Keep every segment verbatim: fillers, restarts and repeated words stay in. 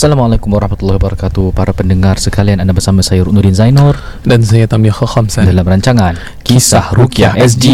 Assalamualaikum warahmatullahi wabarakatuh. Para pendengar sekalian, anda bersama saya Rukunuddin Zainor dan saya Tamir Khokhamsan dalam rancangan Kisah Rukyah S G.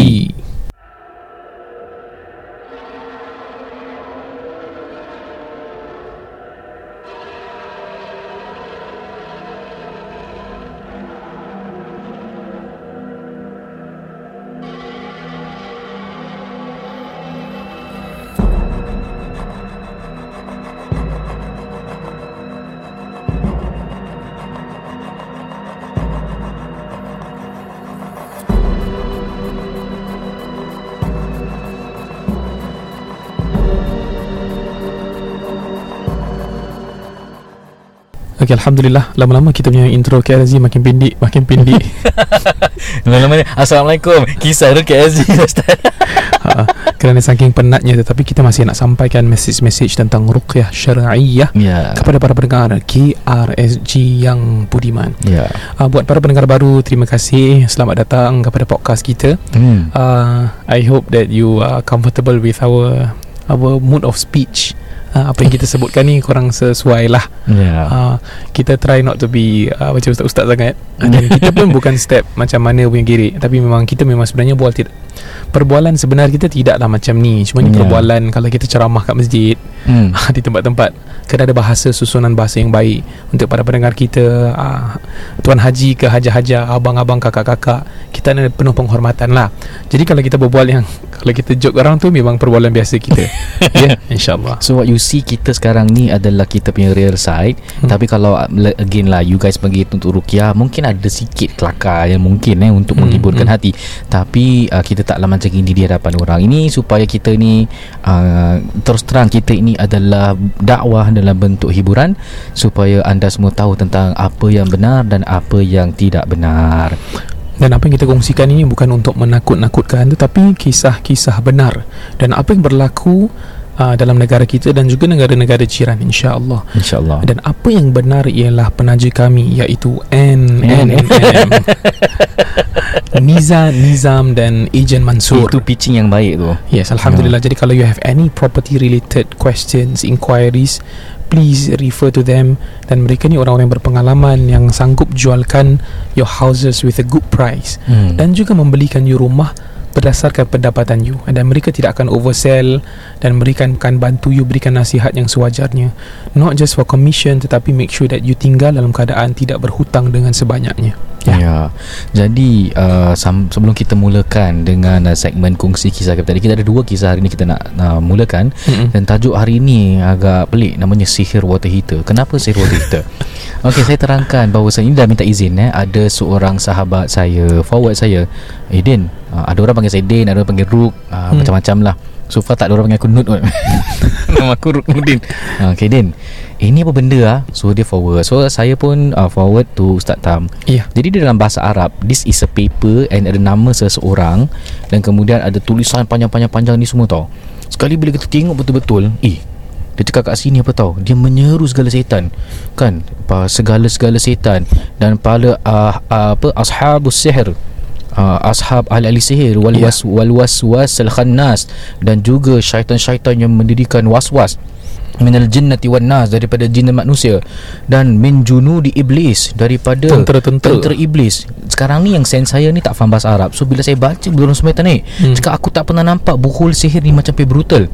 Okay, Alhamdulillah, lama-lama kita punya intro K R Z makin pendek, makin pendek. Lama-lama ni, Assalamualaikum, kisah Rukyah S G. ha, Kerana saking penatnya, tetapi kita masih nak sampaikan message-message tentang ruqyah syar'iyah yeah. kepada para pendengar K R S G yang budiman. yeah. ha, Buat para pendengar baru, terima kasih. Selamat datang kepada podcast kita. mm. uh, I hope that you are comfortable with our our mode of speech. Uh, apa yang kita sebutkan ni korang sesuai lah. yeah. uh, Kita try not to be uh, macam ustaz-ustaz sangat. Dan kita pun bukan step macam mana punya gerik. Tapi memang kita memang sebenarnya bual tidak, perbualan sebenar kita tidaklah macam ni. Cuma ni yeah. perbualan kalau kita ceramah kat masjid, mm. uh, di tempat-tempat, kena ada bahasa, susunan bahasa yang baik untuk para pendengar kita. uh, Tuan Haji ke Haja-Haja, abang-abang, kakak-kakak, kita ada penuh penghormatan lah. Jadi kalau kita berbual yang, kalau kita joke orang tu, memang perbualan biasa kita. yeah, InsyaAllah. So what you see kita sekarang ni adalah kita punya real side. hmm. Tapi kalau again lah, you guys pergi untuk ruqyah, mungkin ada sikit kelakar yang mungkin eh, untuk hmm. menghiburkan hmm. hati. Tapi uh, kita taklah macam ini di hadapan orang. Ini supaya kita ni uh, terus terang, kita ini adalah dakwah dalam bentuk hiburan, supaya anda semua tahu tentang apa yang benar dan apa yang tidak benar. Dan apa yang kita kongsikan ini bukan untuk menakut-nakutkan, tetapi kisah-kisah benar dan apa yang berlaku Uh, dalam negara kita dan juga negara-negara jiran, insya-Allah. Insya-Allah. Dan apa yang benar ialah penaja kami, iaitu N N M, Nizam, Nizam dan Agent Mansur. Itu pitching yang baik tu. Yes, Alhamdulillah. Yeah. Jadi kalau you have any property related questions, inquiries, please refer to them. Dan mereka ni orang-orang yang berpengalaman, yang sanggup jualkan your houses with a good price, hmm. dan juga membelikan you rumah berdasarkan pendapatan you. Dan mereka tidak akan oversell, dan mereka akan bantu you, berikan nasihat yang sewajarnya, not just for commission, tetapi make sure that you tinggal dalam keadaan tidak berhutang dengan sebanyaknya. Ya. ya. Jadi uh, sebelum kita mulakan dengan uh, segmen kongsi kisah kita tadi, kita ada dua kisah hari ini kita nak uh, mulakan. Mm-mm. Dan tajuk hari ini agak pelik, namanya sihir water heater. Kenapa sihir water heater? Okey, saya terangkan bahawa saya ini dah minta izin eh ada seorang sahabat saya forward saya, Aiden. Uh, ada orang panggil saya Aiden, ada orang panggil Ruk, uh, mm. macam-macam lah. So far tak ada orang panggil aku Nut kot. Nama aku Rukunuddin. Okay Din, ini apa benda lah? So dia forward. So saya pun uh, forward to Ustaz Tam. yeah. Jadi dia dalam bahasa Arab, this is a paper, and ada nama seseorang, dan kemudian ada tulisan panjang-panjang-panjang ni semua tau. Sekali bila kita tengok betul-betul, Eh dia cakap kat sini apa tau, dia menyeru segala setan, kan, segala-segala setan, dan para uh, uh, apa ashabus sihir, Uh, ashab ahli-ahli sihir, wal yeah. waswas al khannas, dan juga syaitan-syaitan yang mendirikan waswas, minal jinnati wan nas, daripada jin dan manusia, dan min junudi iblis, daripada tentera-tentera, tentera iblis. Sekarang ni yang sen saya ni tak faham bahasa Arab, so bila saya baca belum sempat ni, hmm. cakap aku tak pernah nampak buhul sihir ni macam brutal.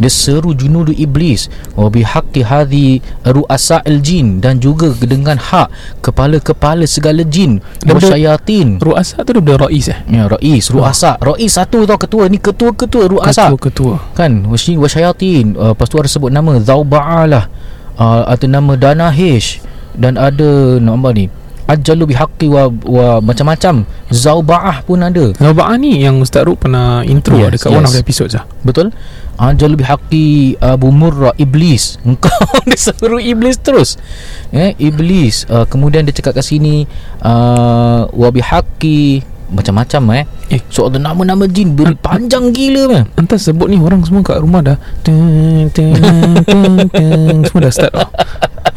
Dia seru junudi iblis, wa bihaqqi hadhi ru'asa'il jin, dan juga dengan hak kepala-kepala segala jin, wasyayatin. Ru'asa tu dia rais eh? Ya, rais, ru'asa. Oh. Rais satu tau, ketua ni, ketua-ketua ru'asa. Ketua-ketua. Kan, wasyayatin. Uh, lepas tu ada sebut nama Zauba'alah, uh, atau nama Danahish, dan ada nama ni Ajalu bihaqi wa, wa macam-macam. Zauba'ah pun ada. Zauba'ah ni yang Ustaz Ruk pernah intro yes, dekat yes. one of the episode sah. Betul? Ajalu bihaqi Abu Murrah, iblis. Engkau disuruh iblis terus. Eh, iblis. Uh, kemudian dia cakap kat sini uh, wa bihaqi macam-macam eh. eh. So ada nama-nama jin beri panjang gila man. Entah sebut ni orang semua kat rumah dah. Tung, tung, tung, tung. Semua dah start. Oh.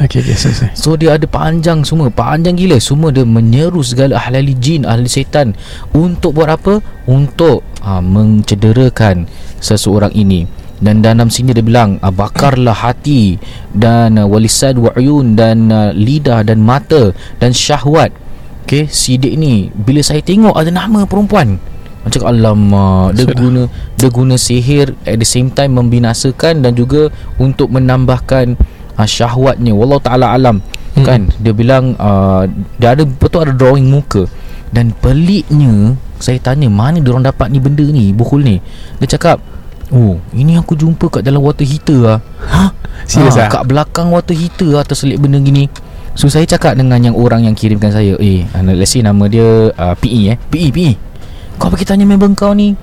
Okay, okay, selesai. So dia ada panjang semua, panjang gila. Semua dia menyeru segala ahli jin, ahli setan, untuk buat apa? Untuk ha, mencederakan seseorang ini. Dan dalam sini dia bilang, bakarlah hati dan walisan wa'yun dan lidah dan mata dan syahwat. Okey, sidik ni bila saya tengok ada nama perempuan, macam alamak, dia guna dia guna sihir at the same time membinasakan dan juga untuk menambahkan uh, syahwatnya. Wallahu taala alam. Hmm. Kan dia bilang uh, dia ada betul ada drawing muka. Dan peliknya saya tanya, mana dia orang dapat ni benda ni, buhul ni? Dia cakap, "Oh, ini aku jumpa kat dalam water heater ah." Ha? Serius ah? Kat belakang water heater ah terselit benda gini. So saya cakap dengan yang orang yang kirimkan saya, "Eh, let's see nama dia uh, P E eh. P E P E. Kau pergi tanya member kau ni,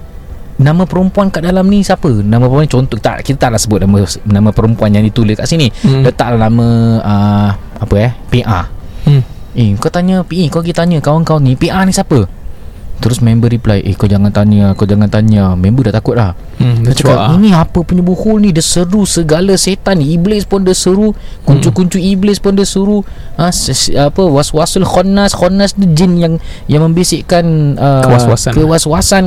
nama perempuan kat dalam ni siapa? Nama perempuan contoh tak, kita taklah sebut nama nama perempuan yang ditulis kat sini. Hmm. Letaklah nama uh, apa eh? P A. Hmm. Eh, kau tanya P E, kau pergi tanya kawan kau ni, P A ni siapa?" Terus member reply, "Eh, kau jangan tanya, kau jangan tanya." Member dah takut dah. Hmm, dia cakap, "Ini apa punya buhul ni? Dia seru segala setan, iblis pun dia seru, kuncu-kuncu iblis pun dia suruh. Ha, apa waswasul khannas, khannas ni jin yang yang membisikkan uh, kewaswasan. Kewaswasan.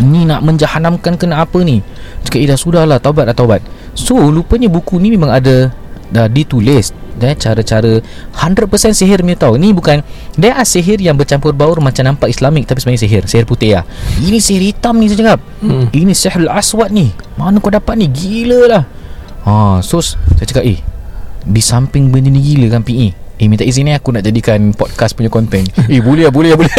Ni nak menjahanamkan kena apa ni?" Cakap, "Eh, dah sudahlah, taubat dah taubat." So, lupanya buku ni memang ada dah ditulis dan cara-cara one hundred percent sihir ni tau. Ni bukan dia sihir yang bercampur baur macam nampak Islamik tapi sebenarnya sihir, sihir putih lah. Ini sihir hitam ni saya cakap. Hmm. Ini sihir aswad ni. Mana kau dapat ni? Gila lah. Ha, so saya cakap, "Eh, di samping benda ni gila kan P E. Eh, minta izin ni aku nak jadikan podcast punya konten." Eh, boleh lah, boleh lah, boleh.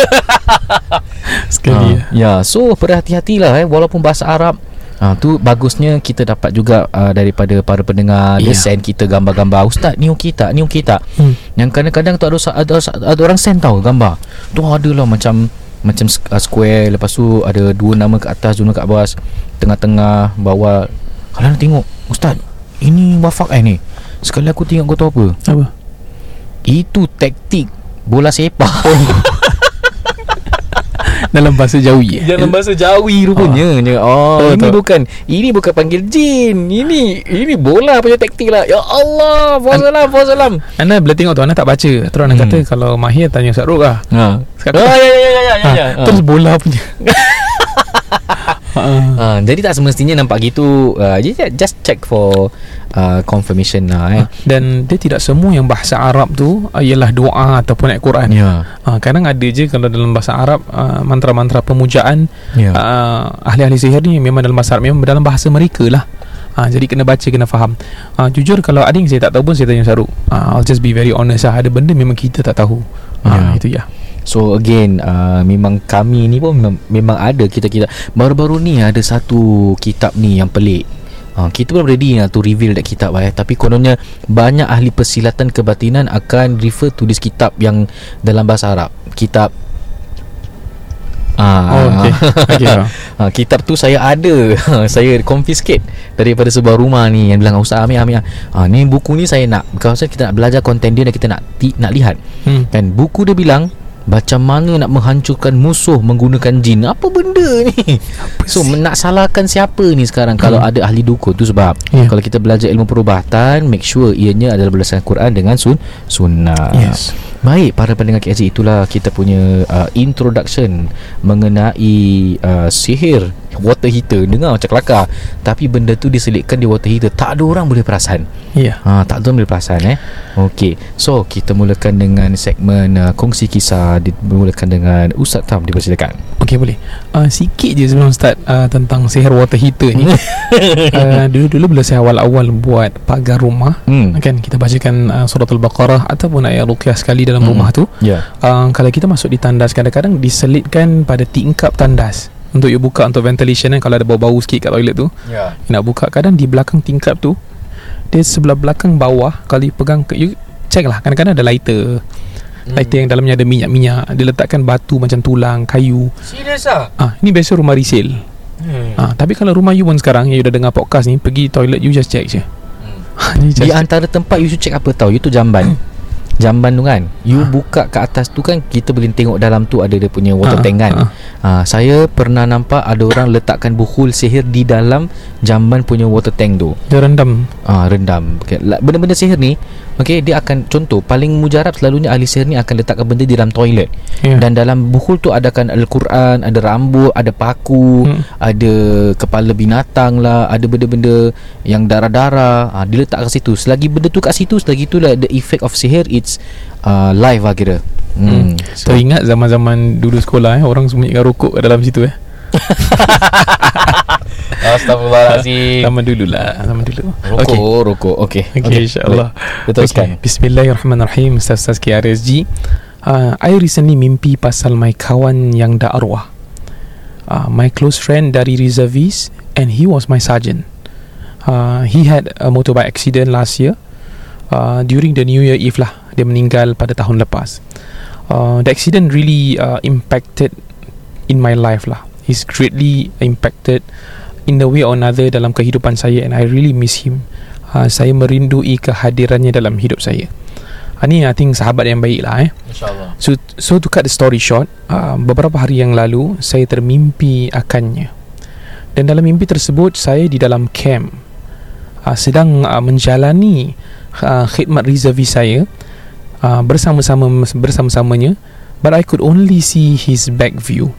Sekali. Ha, ya, so berhati-hatilah eh walaupun bahasa Arab. Ha, tu bagusnya kita dapat juga uh, daripada para pendengar, yeah. Dia send kita gambar-gambar, "Ustaz ni okey tak, ni okey tak?" Hmm. Yang kadang-kadang tu ada, ada, ada orang send tau gambar tu, adalah macam macam square, lepas tu ada dua nama kat atas, dua nama kat bawah, tengah-tengah, bawah. Kalau nak tengok, "Ustaz ini wafak eh ni." Sekali aku tengok, kau tahu apa? Apa? Itu taktik bola sepak. Oh. Dalam bahasa Jawi. Dalam bahasa Jawi rupanya. Ah. Oh, oh, ini tak. bukan ini bukan panggil jin. Ini ini bola punya taktik lah. Ya Allah, fazalam fazalam. Ana bila tengok tu ana tak baca. Terus ana hmm. kata kalau mahir tanya Ustaz Ruk lah. Ha. Sekarang, oh, ya ya ya ya ya. Ha. Terus bola punya. Uh. Uh, jadi tak semestinya nampak gitu. uh, Just check for uh, confirmation lah eh. uh, Dan dia tidak semua yang bahasa Arab tu uh, ialah doa ataupun ayat Quran, yeah. uh, Kadang ada je kalau dalam bahasa Arab uh, mantra-mantra pemujaan, yeah. uh, Ahli-ahli sihir ni memang dalam bahasa Arab, memang dalam bahasa mereka lah. Ha, jadi kena baca, kena faham. Ha, jujur kalau ada yang saya tak tahu pun saya tanya Saruk. Ha, I'll just be very honest lah. Ada benda memang kita tak tahu. Ha, yeah. Itu ya. So again, uh, memang kami ni pun mem- memang ada kitab-kitab. Baru-baru ni ada satu kitab ni yang pelik. Ha, kita pun ready lah to reveal that kitab eh. Tapi kononnya banyak ahli persilatan kebatinan akan refer to this kitab yang dalam bahasa Arab. Kitab Ah, oh, okay. Okay. Ah, kitab tu saya ada. Saya confiscate daripada sebuah rumah ni yang bilang, "Ustaz Amir, Amir, ah, ni buku ni saya nak, kerana kita nak belajar konten dia dan kita nak ti- nak lihat." Hmm. Kan buku dia bilang macam mana nak menghancurkan musuh menggunakan jin. Apa benda ni? Apa so nak salahkan siapa ni sekarang? Hmm. Kalau ada ahli dukun tu sebab, yeah. Kalau kita belajar ilmu perubatan, make sure ianya adalah berdasarkan Quran dengan sun sunnah. Yes. Baik, para pendengar K S G, itulah kita punya uh, introduction mengenai uh, sihir water heater. Dengar macam kelakar, tapi benda tu diselitkan di water heater. Tak ada orang boleh perasan. Ya. Yeah. Ha, tak ada orang boleh perasan eh. Okey. So kita mulakan dengan segmen uh, kongsi kisah. Dimulakan dengan Ustaz Tam, dipersilakan. Okey, boleh. Uh, sikit je sebelum start uh, tentang sihir water heater ni. uh, Dulu-dulu bila saya awal-awal buat pagar rumah, mm. kan, kita bacakan uh, surat Al-Baqarah ataupun ayat Ruqyah sekali dalam mm. rumah tu, yeah. uh, Kalau kita masuk di tandas, kadang-kadang diselitkan pada tingkap tandas untuk you buka, untuk ventilation kan, kalau ada bau-bau sikit kat toilet tu, yeah. Nak buka, kadang di belakang tingkap tu, dia sebelah belakang bawah. Kalau you pegang, you check lah, kadang-kadang ada lighter lighter yang dalamnya ada minyak-minyak. Dia letakkan batu macam tulang, kayu. Serius lah? Ah, ini biasa rumah resale. hmm. ah, Tapi kalau rumah you pun sekarang, you dah dengar podcast ni, pergi toilet you just check je. hmm. Just di check. Antara tempat you should check apa tau, you tu jamban. jamban tu kan, you ha. buka kat atas tu kan, kita boleh tengok dalam tu ada dia punya water ha. tank kan. ha. Ha. Saya pernah nampak ada orang letakkan buhul sihir di dalam jamban punya water tank tu. Dia rendam. ha, Rendam okay. Benda-benda sihir ni, okay, dia akan, contoh paling mujarab selalunya ahli sihir ni akan letakkan benda di dalam toilet. yeah. Dan dalam buhul tu adakan Al-Quran, ada rambut, ada paku, hmm. ada kepala binatang lah, ada benda-benda yang darah-darah, ha, dia letak kat situ. Selagi benda tu kat situ, selagi tu lah the effect of sihir, it's uh, live lah kira. hmm. So, teringat zaman-zaman dulu sekolah eh, orang sembunyikan rokok kat dalam situ eh. Astaghfirullahalazim. Lama dululah, lama dulu. Rokok, okay. rokok. Okey. Okey, okay, insya-Allah. Teruskan. Okay. Bismillahirrahmanirrahim. Ustaz Kisah S G. Ah, uh, I recently mimpi pasal my kawan yang dah arwah. Uh, my close friend dari reservis and he was my sergeant. Uh, he had a motorbike accident last year. Uh, during the New Year Eve lah. Dia meninggal pada tahun lepas. Uh, the accident really uh, impacted in my life lah. He's greatly impacted in the way or another dalam kehidupan saya, and I really miss him. Uh, saya merindui kehadirannya dalam hidup saya. Uh, ni I think sahabat yang baik lah eh. InsyaAllah. So, so to cut the story short, uh, beberapa hari yang lalu saya termimpi akannya. Dan dalam mimpi tersebut saya di dalam camp, uh, sedang uh, menjalani uh, khidmat reservis saya uh, bersama-sama bersama-samanya, but I could only see his back view.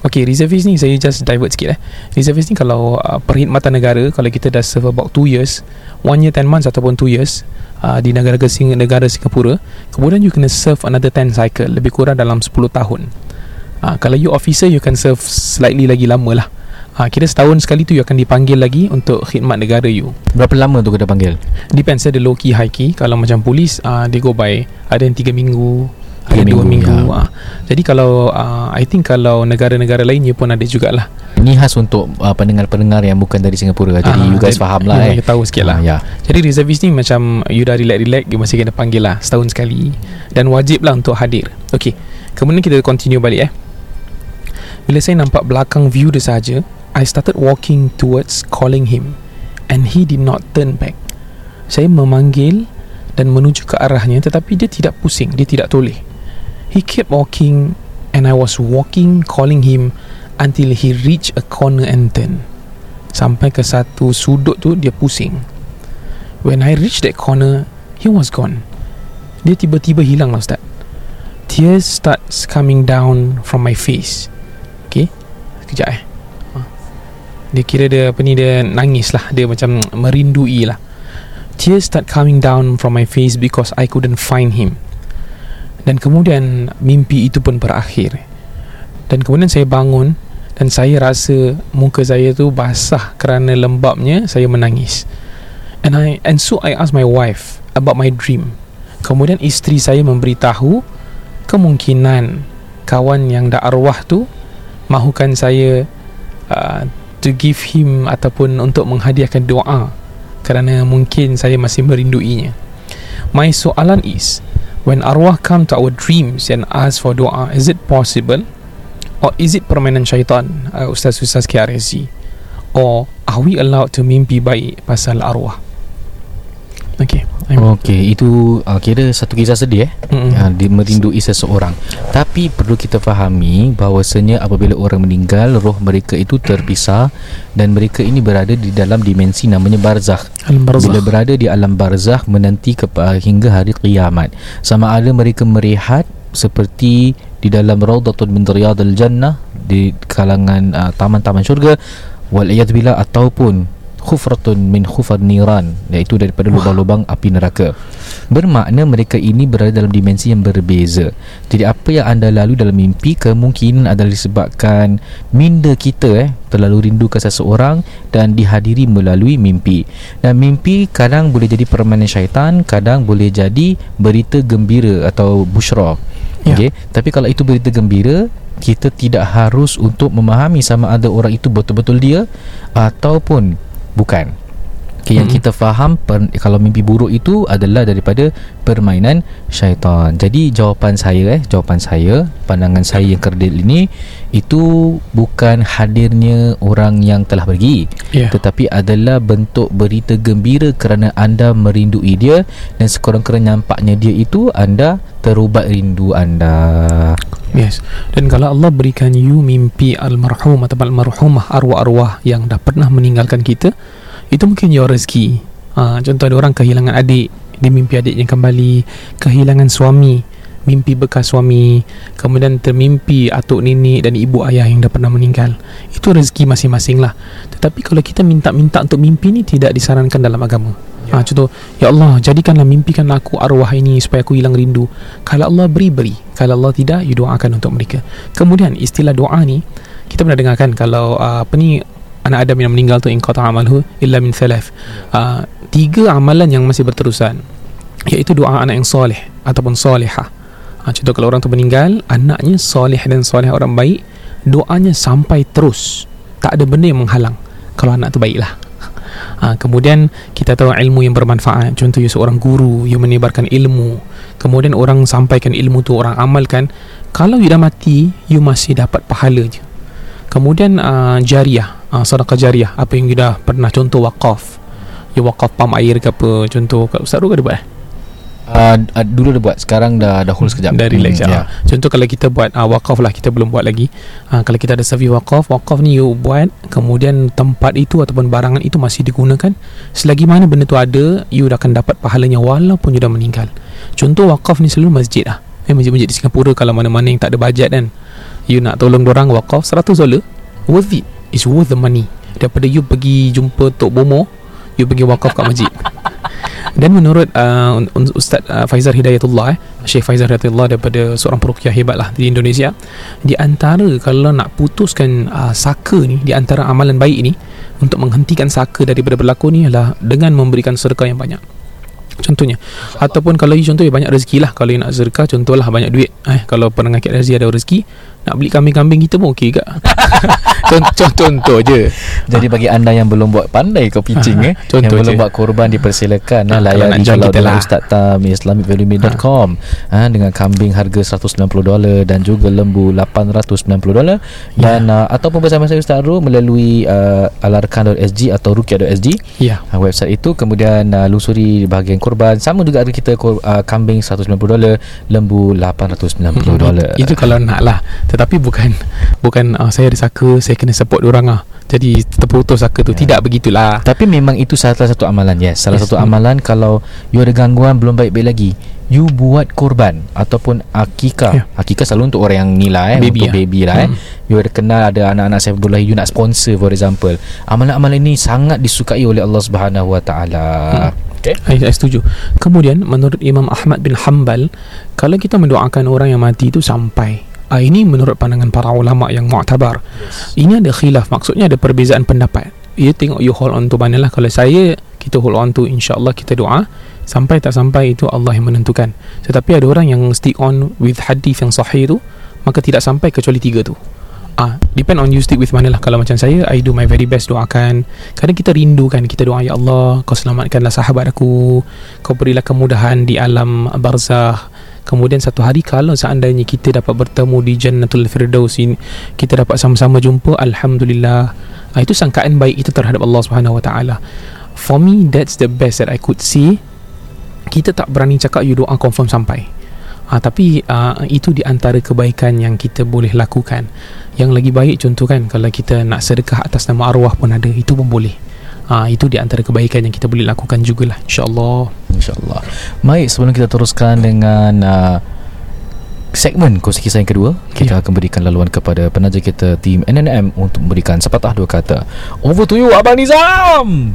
Okay, reservist ni saya just divert sikit eh. Reservist ni kalau uh, perkhidmatan negara, kalau kita dah serve about two years, one year ten months ataupun two years uh, di negara negara Singapura, kemudian you kena serve another ten cycle, lebih kurang dalam ten tahun. uh, Kalau you officer, you can serve slightly lagi lama lah. Ha, kira setahun sekali tu you akan dipanggil lagi untuk khidmat negara you. Berapa lama tu kena panggil? Depends, ada low key, high key. Kalau macam polis, uh, they go by, ada yang tiga minggu, ada dua minggu. ya. ha. Jadi kalau uh, I think kalau negara-negara lainnya pun ada jugalah. Ini khas untuk uh, pendengar-pendengar yang bukan dari Singapura. Jadi ha, you guys jadi, faham lah eh. Tahu sikit lah. ha, ya. Jadi reservist ni macam you dah relax-relax, you masih kena panggil lah setahun sekali, dan wajib lah untuk hadir. Okay, kemudian kita continue balik eh. Bila saya nampak belakang view dia sahaja, I started walking towards calling him, and he did not turn back. Saya memanggil dan menuju ke arahnya, tetapi dia tidak pusing, dia tidak toleh. He kept walking, and I was walking, calling him, until he reached a corner and turned. Sampai ke satu sudut tu dia pusing. When I reached that corner, he was gone. Dia tiba-tiba hilang lah, Ustaz. Tears starts coming down from my face. Okay, sekejap eh. Dia kira dia apa ni, dia nangis lah, dia macam merindui lah. Tears start coming down from my face because I couldn't find him. Dan kemudian mimpi itu pun berakhir. Dan kemudian saya bangun, dan saya rasa muka saya tu basah kerana lembabnya saya menangis. And I and so I asked my wife about my dream. Kemudian isteri saya memberitahu kemungkinan kawan yang dah arwah tu mahukan saya uh, to give him ataupun untuk menghadiahkan doa kerana mungkin saya masih merinduinya. My soalan is, when arwah come to our dreams and ask for doa, is it possible, or is it permainan syaitan, uh, Ustaz-Ustaz K R S G, or are we allowed to mimpi baik pasal arwah? Okay, okay, itu uh, kira satu kisah sedih eh. uh, Dia merindui seseorang. Tapi perlu kita fahami bahawasanya apabila orang meninggal, roh mereka itu terpisah, dan mereka ini berada di dalam dimensi namanya barzakh. Barzakh. Bila berada di alam barzakh, menanti kepa- hingga hari kiamat. Sama ada mereka merehat seperti di dalam Raudatul min Riyadil Jannah, di kalangan uh, taman-taman syurga, wal'iyadzubillah, ataupun khufratun min khufar niran, iaitu daripada lubang-lubang api neraka. Bermakna mereka ini berada dalam dimensi yang berbeza. Jadi apa yang anda lalui dalam mimpi kemungkinan adalah disebabkan minda kita eh, terlalu rindu ke seseorang dan dihadiri melalui mimpi. Dan mimpi kadang boleh jadi permainan syaitan, kadang boleh jadi berita gembira atau bushra. yeah. Okay? Tapi kalau itu berita gembira, kita tidak harus untuk memahami sama ada orang itu betul-betul dia ataupun bukan. okay, yang mm-hmm. kita faham per, kalau mimpi buruk itu adalah daripada permainan syaitan. Jadi jawapan saya eh jawapan saya pandangan saya yang kerdil ini, itu bukan hadirnya orang yang telah pergi, yeah. tetapi adalah bentuk berita gembira kerana anda merindui dia, dan sekurang-kurangnya nampaknya dia itu anda terubat rindu anda. Yes. Dan kalau Allah berikan you mimpi almarhum atau almarhumah, arwah-arwah yang dah pernah meninggalkan kita, itu mungkin your rezeki. ha, Contoh ada orang kehilangan adik, dia mimpi adiknya kembali. Kehilangan suami, mimpi bekas suami. Kemudian termimpi atuk nenek dan ibu ayah yang dah pernah meninggal. Itu rezeki masing-masing lah. Tetapi kalau kita minta-minta untuk mimpi ni, tidak disarankan dalam agama. Ha, contoh, ya Allah, jadikanlah, mimpikanlah aku arwah ini supaya aku hilang rindu. Kalau Allah beri, beri. Kalau Allah tidak, you doakan untuk mereka. Kemudian istilah doa ni, kita pernah dengarkan kalau uh, apa ni, anak Adam yang meninggal tu, inqata amaluhu illa min thalath, uh, tiga amalan yang masih berterusan, iaitu doa anak yang soleh ataupun solehah. Ha, contoh kalau orang tu meninggal, anaknya soleh dan soleh, orang baik, doanya sampai terus, tak ada benda yang menghalang kalau anak tu baiklah. Ha, kemudian kita tahu ilmu yang bermanfaat. Contoh you seorang guru, you menebarkan ilmu, kemudian orang sampaikan ilmu tu, orang amalkan. Kalau you dah mati, you masih dapat pahala je. Kemudian uh, jariah, uh, sedekah jariah, apa yang you dah pernah, contoh wakaf. You wakaf pam air ke apa, contoh kat Ustaz Ruk ada buat eh? Uh, uh, dulu dah buat, sekarang dah dah hold sekejap, dah relax. hmm, yeah. Contoh kalau kita buat uh, wakaf lah, kita belum buat lagi. uh, Kalau kita ada survey wakaf, wakaf ni you buat, kemudian tempat itu ataupun barangan itu masih digunakan. Selagi mana benda tu ada, you dah akan dapat pahalanya walaupun you dah meninggal. Contoh wakaf ni selalu masjid lah, eh, masjid-masjid di Singapura, kalau mana-mana yang tak ada bajet kan, you nak tolong dorang wakaf seratus dolar, worth it, it's worth the money, daripada you pergi jumpa Tok Bomo, you pergi wakaf kat masjid. Dan menurut uh, Ustaz uh, Faizal Hidayatullah, eh, Syekh Faizal Hidayatullah, daripada seorang perukiah hebat lah di Indonesia, di antara kalau nak putuskan uh, saka ni, di antara amalan baik ni untuk menghentikan saka daripada berlaku ni adalah dengan memberikan sedekah yang banyak. Contohnya, ataupun kalau you contoh you banyak rezeki lah, kalau you nak sedekah, contohlah banyak duit, eh, kalau pendengar Kak Razi ada rezeki, nak beli kambing-kambing kita pun okey juga. Contoh-contoh je. Jadi bagi anda yang belum buat, pandai kau pitching, ha, eh, contoh yang je, belum buat korban, dipersilakan. ha, Layari kalau dengan lah. Ustaz Tam, islamic value meal dot com, ha. ha, dengan kambing harga seratus sembilan puluh dolar dan juga lembu lapan ratus sembilan puluh dolar, yeah. Dan uh, ataupun bersama saya Ustaz Ru melalui uh, alarkan dot s g atau rukiah dot s g, yeah. uh, website itu. Kemudian uh, lusuri bahagian korban, sama juga ada kita uh, kambing seratus sembilan puluh dolar, lembu lapan ratus sembilan puluh dolar. Itu kalau nak lah, tetapi bukan bukan uh, saya disaka saya kena support diorang lah, jadi terputus saka tu, yeah. Tidak begitulah. Tapi memang itu salah satu amalan. Yes, salah yes. satu amalan. Kalau you ada gangguan, belum baik-baik lagi, you buat korban ataupun akikah. yeah. Akikah selalu untuk orang yang nilai, eh, baby, untuk ya. baby lah. hmm. eh. You ada kenal ada anak-anak saya berlahi, you nak sponsor for example. Amalan-amalan ini sangat disukai oleh Allah Subhanahu Wa Taala. Saya setuju. Kemudian menurut Imam Ahmad bin Hanbal, kalau kita mendoakan orang yang mati itu sampai, Uh, ini menurut pandangan para ulama yang mu'tabar. yes. Ini ada khilaf, maksudnya ada perbezaan pendapat. You tengok you hold on to mana lah. Kalau saya, kita hold on to, insyaAllah kita doa, sampai tak sampai itu Allah yang menentukan. Tetapi ada orang yang stick on with hadith yang sahih tu, maka tidak sampai kecuali tiga tu. Ah, depend on you stick with mana lah. Kalau macam saya, I do my very best doakan. Kadang kita rindukan, kita doa, ya Allah, kau selamatkanlah sahabat aku, kau berilah kemudahan di alam barzah. Kemudian satu hari kalau seandainya kita dapat bertemu di Jannatul Firdaus ini, kita dapat sama-sama jumpa, alhamdulillah. Ah, itu sangkaan baik kita terhadap Allah Subhanahu Wa Taala. For me, that's the best that I could see. Kita tak berani cakap you doa confirm sampai. Ha, tapi uh, itu di antara kebaikan yang kita boleh lakukan. Yang lagi baik contoh kan, kalau kita nak sedekah atas nama arwah pun ada, itu pun boleh. ha, Itu di antara kebaikan yang kita boleh lakukan jugalah, InsyaAllah. InsyaAllah. Baik, sebelum kita teruskan dengan uh, segmen kongsi kisah yang kedua, kita yeah. akan berikan laluan kepada penaja kita, tim N N M, untuk memberikan sepatah dua kata. Over to you, Abang Nizam.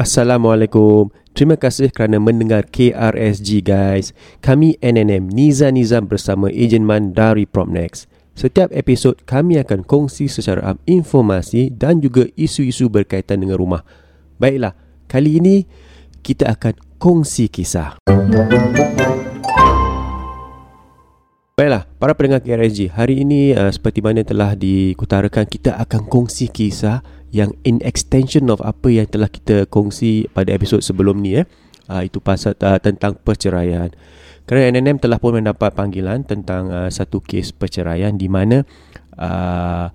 Assalamualaikum. Terima kasih kerana mendengar K R S G guys. Kami N N M Nizam-Nizam bersama Agent Man dari PropNex. Setiap episod kami akan kongsi secara am informasi dan juga isu-isu berkaitan dengan rumah. Baiklah, kali ini kita akan kongsi kisah. Baiklah, para pendengar K R S G, hari ini uh, seperti mana telah dikutarakan, kita akan kongsi kisah yang in extension of apa yang telah kita kongsi pada episod sebelum ni eh. Uh, itu pasal uh, tentang perceraian. Kerana N N M telah pun mendapat panggilan tentang uh, satu kes perceraian di mana uh,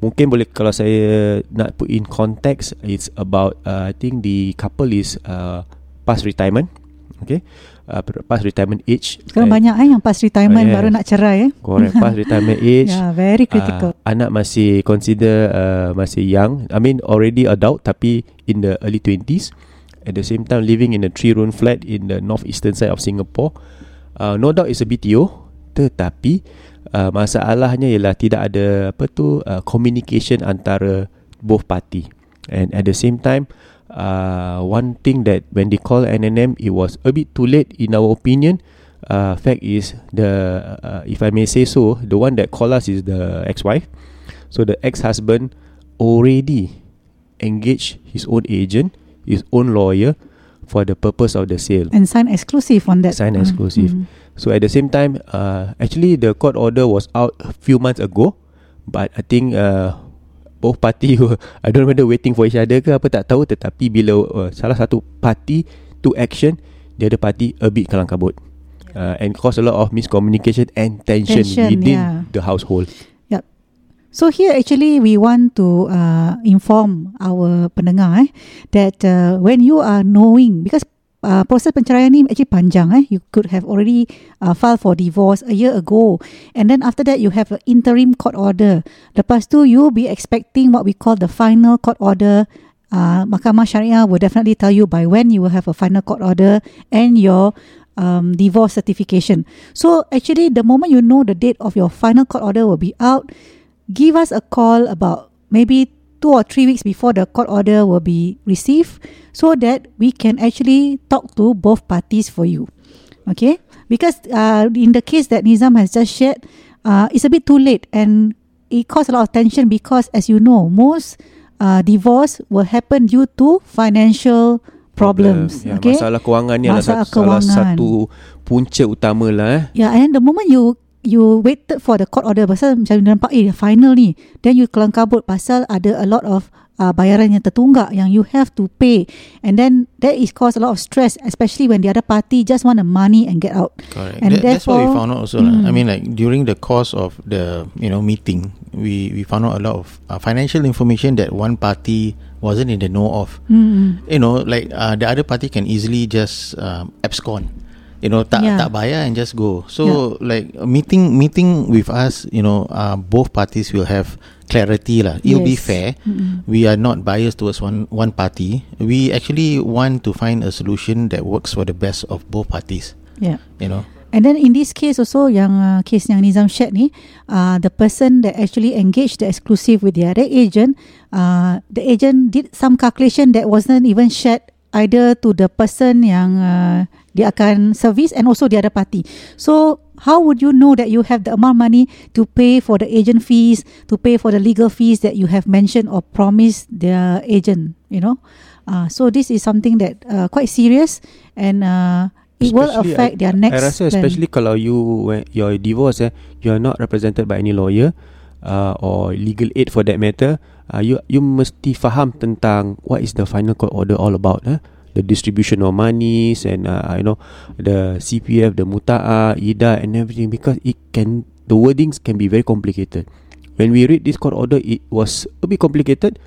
mungkin boleh kalau saya nak put in context, it's about uh, I think the couple is uh, past retirement. Okay, uh, past retirement age. Sekarang banyak eh, yang past retirement uh, yeah. baru nak cerai eh. Correct, past retirement age. Yeah, very critical. Uh, anak masih consider uh, masih young. I mean already adult tapi in the early twenties. At the same time living in a three-room flat in the northeastern side of Singapore. Uh, no doubt it's a B T O. Tetapi uh, masalahnya ialah tidak ada apa tu uh, communication antara both party. And at the same time, Uh, one thing that when they call N N M, it was a bit too late in our opinion. Uh, fact is the uh, if I may say so, the one that call us is the ex-wife. So the ex-husband already engaged his own agent, his own lawyer for the purpose of the sale and sign exclusive on that. Sign exclusive. Mm-hmm. So at the same time, uh, actually the court order was out a few months ago, but I think. Uh, Both party were, I don't remember waiting for each other ke apa tak tahu. Tetapi bila uh, salah satu party to action, the other party a bit kalang kabut uh, and cause a lot of miscommunication and tension, tension within yeah. the household. Yep. So here actually we want to uh, inform our pendengar eh, that uh, when you are knowing, because Uh, proses penceraian ni actually panjang eh. You could have already uh, filed for divorce a year ago, and then after that you have an interim court order. Lepas tu you'll be expecting what we call the final court order. uh, Mahkamah Syariah will definitely tell you by when you will have a final court order and your um, divorce certification. So actually the moment you know the date of your final court order will be out, give us a call about maybe two or three weeks before the court order will be received, so that we can actually talk to both parties for you. Okay? Because uh, in the case that Nizam has just shared, uh, it's a bit too late and it caused a lot of tension because, as you know, most uh, divorce will happen due to financial problems. Yeah, okay? Masalah kewangan ni masalah adalah satu, kewangan. salah satu punca utama lah. Eh. Yeah, and the moment you You waited for the court order pasal macam nampak eh final ni, then you kelang kabut pasal ada a lot of uh, bayaran yang tertunggak yang you have to pay, and then that is cause a lot of stress, especially when the other party just want the money and get out. Correct. And that, that's what we found out also. Mm. I mean like during the course of the you know meeting, we we found out a lot of uh, financial information that one party wasn't in the know of. Mm. You know like uh, the other party can easily just um, abscond. You know, tak yeah. tak bayar and just go. So yeah. like meeting meeting with us, you know, uh, both parties will have clarity lah. It'll yes. be fair. Mm-hmm. We are not biased towards one one party. We actually want to find a solution that works for the best of both parties. Yeah, you know. And then in this case also, yang uh, case yang Nizam shared ni, uh, the person that actually engaged the exclusive with the other agent, uh, the agent did some calculation that wasn't even shared either to the person yang uh, dia akan service and also the other party. So how would you know that you have the amount of money to pay for the agent fees, to pay for the legal fees that you have mentioned or promised the agent? You know, uh, so this is something that uh, quite serious and uh, it especially will affect I, their next. I rasa especially plan. Kalau you your divorce, eh, you are not represented by any lawyer uh, or legal aid for that matter. Uh, you you mesti faham tentang what is the final court order all about. Eh? The distribution of monies and uh, you know the C P F, the muta'ah, I D A and everything, because it can the wordings can be very complicated. When we read this court order, it was a bit complicated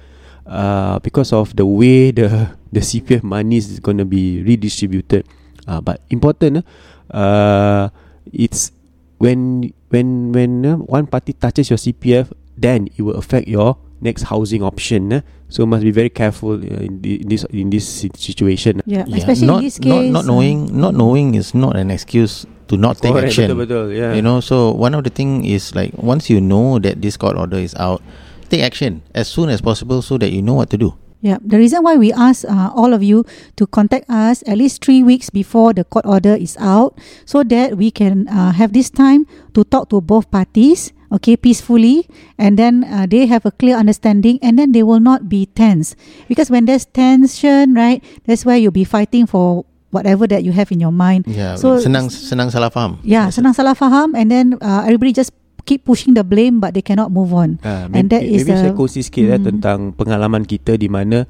uh, because of the way the the C P F monies is going to be redistributed. Uh, but important, uh, it's when when when uh, one party touches your C P F, then it will affect your next housing option. Uh. So must be very careful uh, in, the, in this in this situation. Yeah, yeah. Especially not, in this case, not, not knowing not knowing is not an excuse to not take correct, action. Betul, betul, yeah. You know, so one of the thing is like once you know that this court order is out, take action as soon as possible so that you know what to do. Yeah, the reason why we ask uh, all of you to contact us at least three weeks before the court order is out, so that we can uh, have this time to talk to both parties, okay, peacefully, and then uh, they have a clear understanding, and then they will not be tense. Because when there's tension, right, that's where you'll be fighting for whatever that you have in your mind. Yeah, so senang senang salah faham. Yeah, senang salah faham, and then uh, everybody just keep pushing the blame, but they cannot move on. Uh, and maybe, that is maybe a, saya kongsi sikit mm. eh, tentang pengalaman kita di mana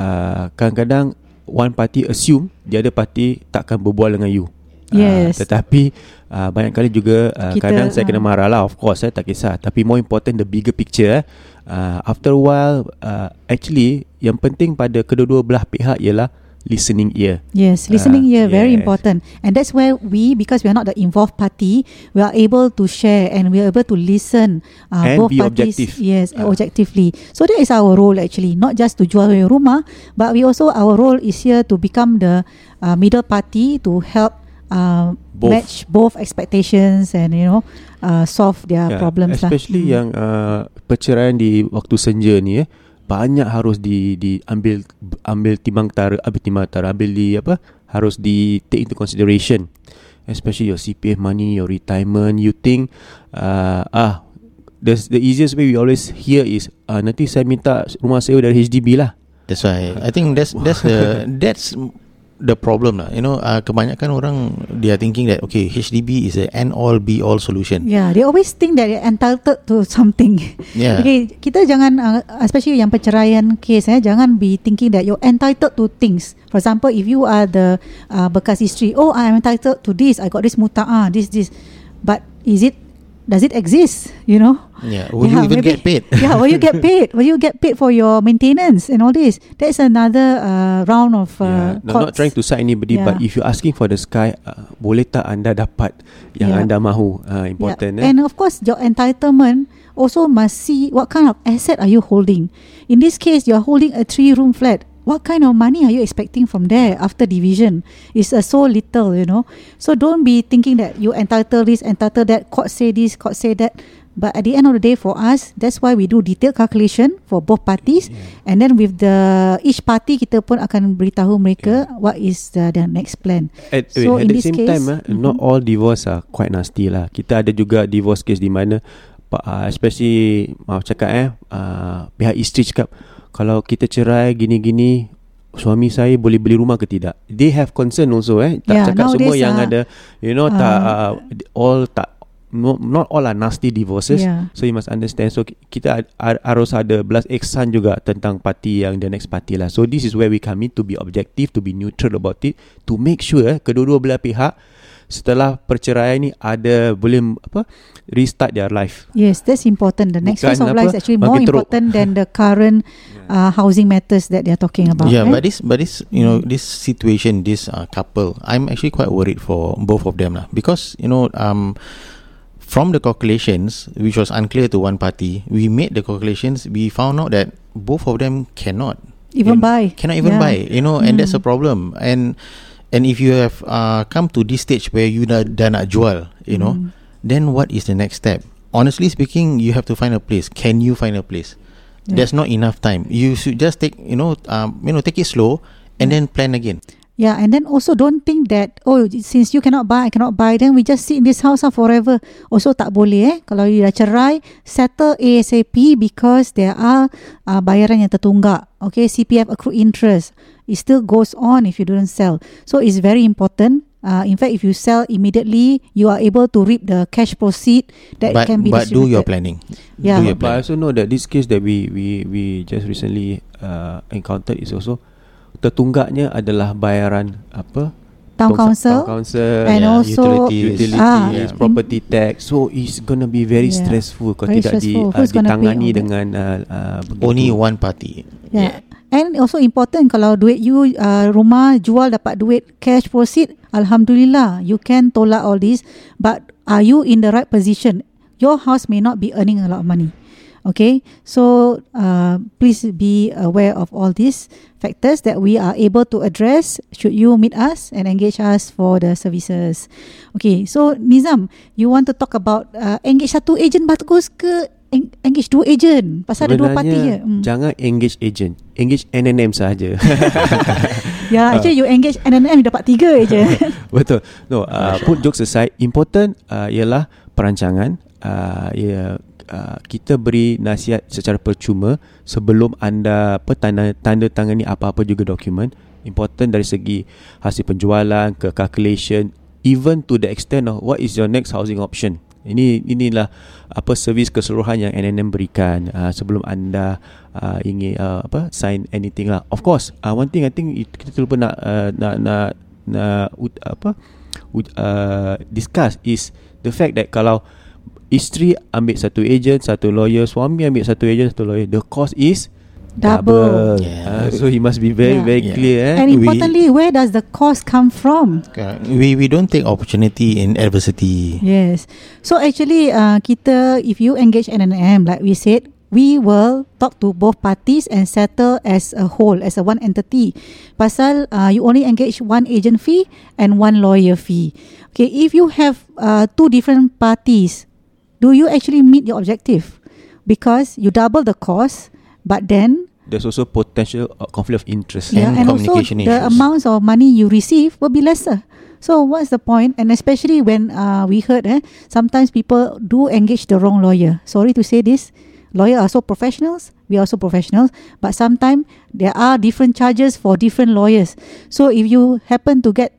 uh, kadang-kadang one party assume the other party takkan berbual dengan you. Yes. Uh, tetapi uh, banyak kali juga uh, kita, kadang saya uh, kena marah lah, of course saya eh, tak kisah. Tapi more important the bigger picture. Eh. Uh, after a while, uh, actually yang penting pada kedua-dua belah pihak ialah listening ear. Yes, listening ear, uh, very yes. important. And that's where we, because we are not the involved party, we are able to share and we are able to listen uh, and both be parties. Objective. Yes, uh. objectively. So that is our role actually, not just to jual rumah, but we also, our role is here to become the uh, middle party to help uh, both. match both expectations and you know uh, solve their yeah, problems. Especially lah. yang uh, perceraian di waktu senja ni. Eh. Banyak harus di diambil ambil timbang tara ambil timbang tara ambil di apa harus di take into consideration, especially your C P F money, your retirement. You think uh, ah the the easiest way we always hear is ah, nanti saya minta rumah sewa dari H D B lah. That's why I think that's that's the that's the problem lah. You know, uh, kebanyakan orang they are thinking that okay, H D B is a end all be all solution. Yeah, they always think that they're entitled to something. Yeah. Okay, kita jangan, uh, especially yang perceraian case, eh, jangan be thinking that you're entitled to things. For example, if you are the uh, Bekasi Street, oh, I am entitled to this. I got this muta'ah, this this. But is it? Does it exist? You know? Yeah. Will yeah, you even maybe, get paid? Yeah. Will you get paid? Will you get paid for your maintenance and all this? That's another uh, round of. Uh, yeah. No, not trying to side anybody, yeah. but if you're asking for the sky, uh, boleh tak anda dapat yang yeah. anda mahu? Uh, important. Yeah. Eh? And of course, your entitlement also must see what kind of asset are you holding. In this case, you're holding a three-room flat. What kind of money are you expecting from there after division? It's uh, so little, you know. So don't be thinking that you entitled this, entitled that, court say this, court say that. But at the end of the day for us, that's why we do detailed calculation for both parties. Yeah. And then with the each party, kita pun akan beritahu mereka yeah. what is the, their next plan. At, so at in the this same case, time, mm-hmm. not all divorce are quite nasty lah. Kita ada juga divorce case di mana, uh, especially, maaf cakap eh, uh, pihak isteri cakap, kalau kita cerai gini-gini, suami saya boleh beli rumah ke tidak? They have concern also eh. Tak yeah, cakap semua yang uh, ada, you know, uh, tak uh, all tak no, not all are nasty divorces. Yeah. So you must understand. So kita harus ada belas eksan juga tentang parti yang the next party lah. So this is where we come in to be objective, to be neutral about it, to make sure kedua-dua belah pihak setelah perceraian ni ada boleh apa restart their life. Yes, that's important. The next phase of life is actually more important than the current uh, housing matters that they are talking about. Yeah, right? but this but this you know this situation, this uh, couple, I'm actually quite worried for both of them lah, because you know um from the calculations which was unclear to one party, we made the calculations, we found out that both of them cannot even buy. Cannot even yeah. buy, you know, and mm. that's a problem. And And if you have uh, come to this stage where you dah, dah nak jual, you know, mm. then what is the next step? Honestly speaking, you have to find a place. Can you find a place? Yeah. There's not enough time. You should just take, you know, um, you know, take it slow and yeah. then plan again. Yeah, and then also don't think that oh, since you cannot buy, I cannot buy, then we just sit in this house forever. Also tak boleh eh. Kalau you dah cerai, settle ASAP because there are uh, bayaran yang tertunggak. Okay, C P F accrued interest. It still goes on if you don't sell. So it's very important. Uh, in fact, if you sell immediately, you are able to reap the cash proceed that but, can be but distributed. But do your planning. Yeah. Do your plan. But I also know that this case that we we we just recently uh, encountered is also tertunggaknya adalah bayaran apa? Town council, town council and yeah, also utilities, utilities ah, yeah. property tax. So it's going to be very yeah. stressful kalau tidak di, uh, ditangani dengan uh, uh, only one party. Yeah. yeah. And also important, kalau duit you uh, rumah jual dapat duit cash proceed, alhamdulillah you can tolak all this, but are you in the right position? Your house may not be earning a lot of money. Okay, so uh, please be aware of all these factors that we are able to address should you meet us and engage us for the services. Okay, so Nizam, you want to talk about uh, engage satu agent bagus ke engage dua agent, pasal sebenarnya, ada dua parti je. Hmm. Jangan engage agent, engage N N M sahaja. Ya, actually uh. you engage N N M, you dapat tiga agent. Betul. No, uh, put jokes aside, important uh, ialah perancangan. Uh, yeah, uh, kita beri nasihat secara percuma sebelum anda apa, tanda, tanda tangani apa-apa juga dokumen. Important dari segi hasil penjualan, ke calculation, even to the extent of what is your next housing option. Ini inilah apa servis keseluruhan yang N N M berikan uh, sebelum anda uh, ingin uh, apa sign anything lah. Of course, uh, one thing I think it, kita terlupa nak uh, nak nak, nak uh, apa uh, discuss is the fact that kalau isteri ambil satu agent, satu lawyer, suami ambil satu agent, satu lawyer, the cost is double. double. Yeah. Uh, so he must be very yeah. very yeah. clear. Eh? And importantly, we, where does the cost come from? We we don't take opportunity in adversity. Yes. So actually, uh, kita if you engage N N M, like we said, we will talk to both parties and settle as a whole, as a one entity. Pasal uh, you only engage one agent fee and one lawyer fee. Okay. If you have uh, two different parties, do you actually meet your objective? Because you double the cost. But then there's also potential conflict of interest, yeah, and, and communication also issues. The amounts of money you receive will be lesser. So what's the point? And especially when uh, we heard, eh, sometimes people do engage the wrong lawyer. Sorry to say this, lawyers are so professionals. We are also professionals. But sometimes there are different charges for different lawyers. So if you happen to get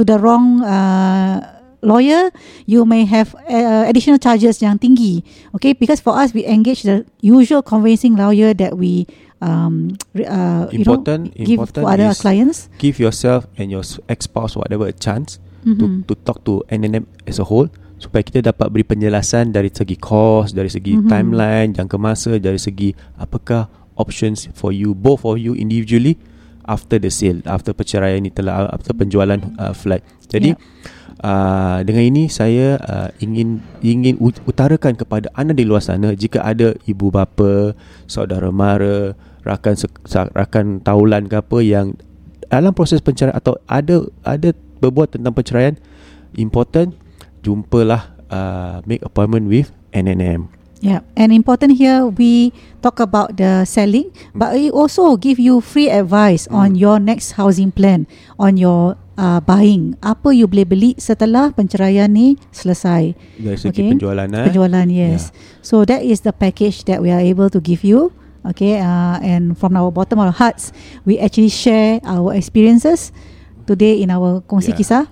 to the wrong uh, lawyer, you may have uh, additional charges yang tinggi. Okay, because for us, we engage the usual conveyancing lawyer that we um, uh, important, you know, give important to other clients. Give yourself and your ex-spouse whatever a chance mm-hmm. to to talk to N N M as a whole, supaya kita dapat beri penjelasan dari segi cost, dari segi mm-hmm. timeline, jangka masa, dari segi apakah options for you, both of you individually after the sale, after perceraian ni telah, after penjualan uh, flat. Jadi yeah. Uh, dengan ini saya uh, ingin ingin utarakan kepada anda di luar sana, jika ada ibu bapa, saudara mara, rakan rakan taulan ke apa yang dalam proses penceraian atau ada ada berbuat tentang penceraian, important, jumpalah uh, make appointment with N N M. Yeah, and important here we talk about the selling, mm. but we also give you free advice mm. on your next housing plan, on your Uh, buying, apa you boleh beli setelah penceraian ni selesai. Dari segi okay. penjualan eh? Penjualan, yes, yeah. So that is the package that we are able to give you. Okay, uh, and from our bottom of our hearts, we actually share our experiences today in our Kongsi yeah. Kisah.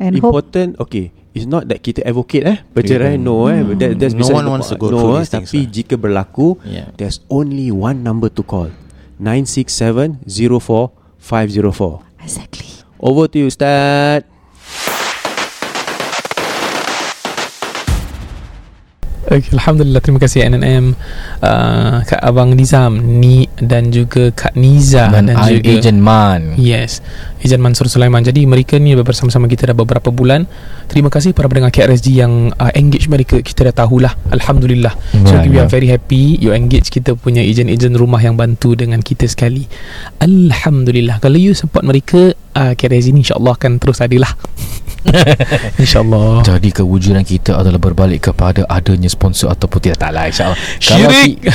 And important, okay, it's not that kita advocate eh perceraian, yeah. no eh mm. that, that's no one wants to go no, through these things. Tapi lah. Jika berlaku, yeah. there's only one number to call, nine six seven zero four five zero four. Exactly. Over to you, Ustaz. Okay, Alhamdulillah, terima kasih N N M, uh, Kak Abang Nizam ni, dan juga Kak Niza, dan, dan juga Agent Man. Yes, Agent Mansur Sulaiman. Jadi mereka ni bersama-sama kita dah beberapa bulan. Terima kasih para pendengar K R S G yang uh, engage mereka. Kita dah tahulah, Alhamdulillah. So yeah, we are yeah. very happy you engage kita punya agent-agent rumah yang bantu dengan kita sekali, Alhamdulillah. Kalau you support mereka, uh, K R S G ni insyaAllah akan terus adalah. InsyaAllah. Jadi kewujudan kita adalah berbalik kepada adanya sponsor ataupun tidak. Tak lah, InsyaAllah. Kalau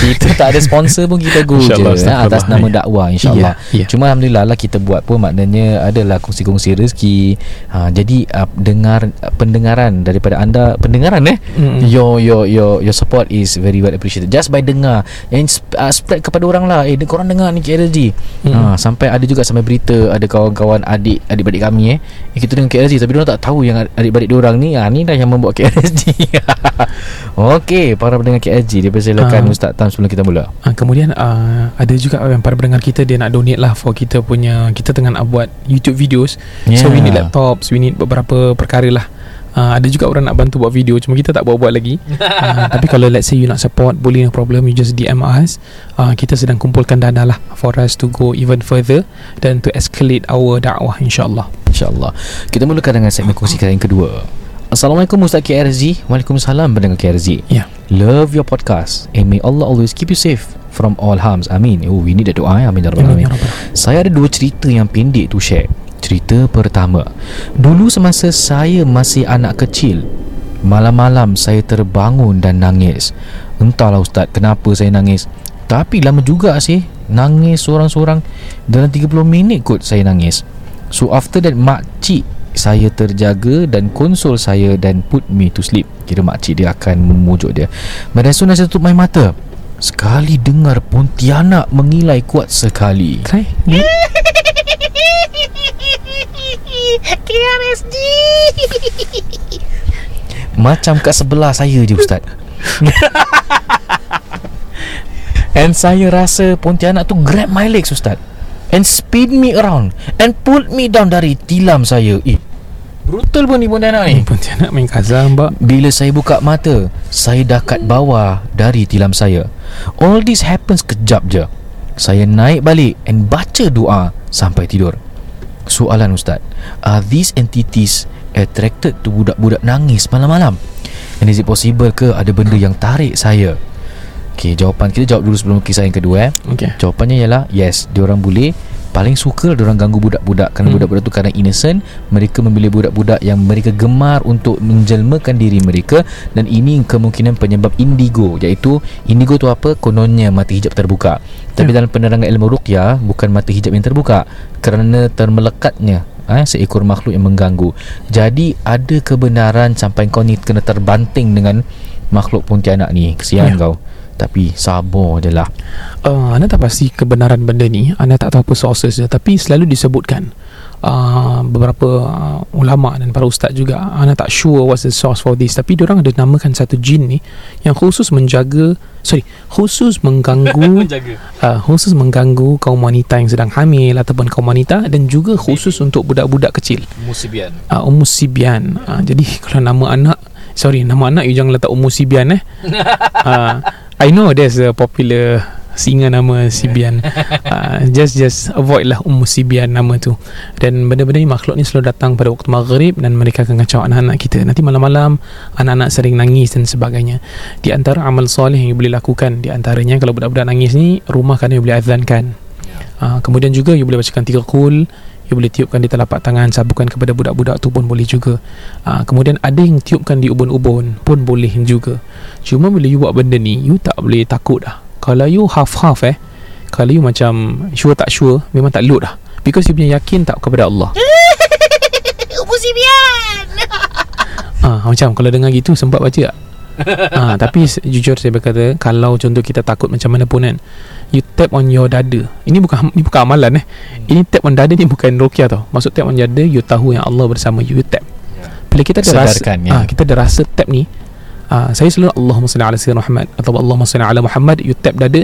kita tak ada sponsor pun kita go je nah, atas nama dakwah, InsyaAllah yeah, yeah. Cuma Alhamdulillah lah kita buat pun maknanya adalah kongsi-kongsi rezeki. ha, Jadi uh, dengar uh, pendengaran daripada anda, pendengaran eh mm-hmm. your, your your your support is very well appreciated. Just by dengar and uh, spread kepada orang lah. Eh, korang dengar ni K R S G mm-hmm. ha, sampai ada juga sampai berita ada kawan-kawan adik adik-adik kami eh, eh kita dengar K R S G tapi mereka tak tahu yang adik-adik diorang ni ha, ni dah yang membuat K S G. Okey, para pendengar K S G, dipersilakan uh, Ustaz Tam sebelum kita mula. uh, Kemudian uh, ada juga para pendengar kita, dia nak donate lah for kita punya. Kita tengah nak buat YouTube videos, yeah. So we need laptops, we need beberapa perkara lah. Uh, ada juga orang nak bantu buat video, cuma kita tak buat-buat lagi. uh, Tapi kalau let's say you nak support, boleh, no problem. You just D M us. uh, Kita sedang kumpulkan dana lah for us to go even further dan to escalate our dakwah, InsyaAllah. InsyaAllah. Kita mulakan dengan segmen kongsi kisah yang kedua. Assalamualaikum Ustaz K R Z. Waalaikumsalam pendengar K R Z. Ya. Yeah. Love your podcast and may Allah always keep you safe from all harms. Amin. Oh, we need that doa. Amin ya rabbal alamin. Saya ada dua cerita yang pendek to share. Cerita pertama, dulu semasa saya masih anak kecil, malam-malam saya terbangun dan nangis. Entahlah Ustaz, kenapa saya nangis. Tapi lama juga sih, nangis seorang-seorang. Dalam tiga puluh minit kot saya nangis. So after that, makcik saya terjaga dan konsol saya dan put me to sleep. Kira makcik dia akan memujuk dia. But as soon as I tutup my mata, sekali dengar pontianak mengilai kuat sekali. Okay. K R S D. Macam kat sebelah saya je Ustaz. And saya rasa pontianak tu grab my legs Ustaz, and spin me around and pull me down dari tilam saya. Eh, brutal pun ni pontianak ni. Pontianak main kasar mbak. Bila saya buka mata, saya dah kat bawah dari tilam saya. All this happens kejap je. Saya naik balik and baca doa sampai tidur. Soalan Ustaz, are these entities attracted to budak-budak nangis malam-malam? And is it possible ke ada benda yang tarik saya? Okay, jawapan kita jawab dulu sebelum kisah yang kedua eh. Okay. Jawapannya ialah yes, diorang boleh. Paling suka diorang ganggu budak-budak kerana hmm. budak-budak tu kadang innocent. Mereka memilih budak-budak yang mereka gemar untuk menjelmakan diri mereka. Dan ini kemungkinan penyebab indigo, iaitu indigo tu apa? Kononnya mata hijab terbuka. hmm. Tapi dalam penerangan ilmu ruqyah, bukan mata hijab yang terbuka kerana termelekatnya eh, seekor makhluk yang mengganggu. Jadi ada kebenaran sampai kau ni kena terbanting dengan makhluk pontianak ni. Kesian yeah. kau. Tapi sabar je lah. uh, Ana tak pasti kebenaran benda ni. Ana tak tahu apa sources dia, tapi selalu disebutkan uh, beberapa uh, ulama dan para ustaz juga. Ana tak sure what's the source for this, tapi diorang ada namakan satu jin ni yang khusus menjaga, sorry, khusus mengganggu uh, khusus mengganggu kaum wanita yang sedang hamil ataupun kaum wanita, dan juga khusus Baby. untuk budak-budak kecil. Umusibian uh, Umusibian uh, Jadi kalau nama anak, sorry, nama anak you jangan letak umusibian eh. Haa uh, I know there's a popular singer nama Sibian. uh, Just just avoid lah Ummu Sibian nama tu. Dan benda-benda ni, makhluk ni selalu datang pada waktu maghrib dan mereka akan kacau anak-anak kita. Nanti malam-malam anak-anak sering nangis dan sebagainya. Di antara amal soleh yang you boleh lakukan, di antaranya kalau budak-budak nangis ni, rumah kan you boleh azankan. uh, Kemudian juga you boleh bacakan tiga qul, you boleh tiupkan di telapak tangan, sabukan kepada budak-budak tu pun boleh juga. Aa, kemudian ada yang tiupkan di ubun-ubun pun boleh juga. Cuma bila you buat benda ni, you tak boleh takut dah. Kalau you half-half eh, kalau you macam sure tak sure, memang tak load dah, because you punya yakin tak kepada Allah. Umusibian. Ah, macam kalau dengar gitu sempat baca tak? Ah, tapi jujur saya berkata, kalau contoh kita takut macam mana pun kan, you tap on your dada. Ini bukan ini bukan amalan eh. Ini tap on dada ni bukan ruqyah tau. Maksud tap on dada, you tahu yang Allah bersama you, you tap. Bila kita ada rasa, ya. ah, kita ada rasa tap ni. Ah, saya selalu Allahumma salli ala sayyidina Muhammad atau Allahumma salli ala Muhammad, you tap dada,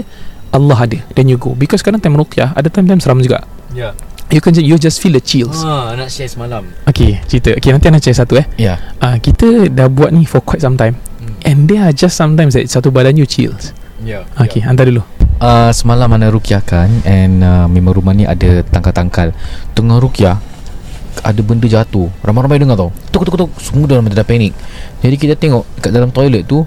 Allah ada, then you go. Because kadang time ruqyah ada time-time seram juga. Ya. Yeah. You can you just feel the chills. Ah, nak share semalam. Okey, cerita. Okey, nanti nak share satu eh. Ya. Yeah. Ah, kita dah buat ni for quite some time. And there are just sometimes that satu badan you chills. Ya. Yeah, okay, yeah. hantar dulu. Uh, semalam mana ruqyah kan, and uh, memang rumah ni ada tangkal-tangkal. Tengah ruqyah ada benda jatuh. Ramai-ramai dengar tau. Tuk tuk tuk. Semua dalam dah panik. Jadi kita tengok kat dalam toilet tu,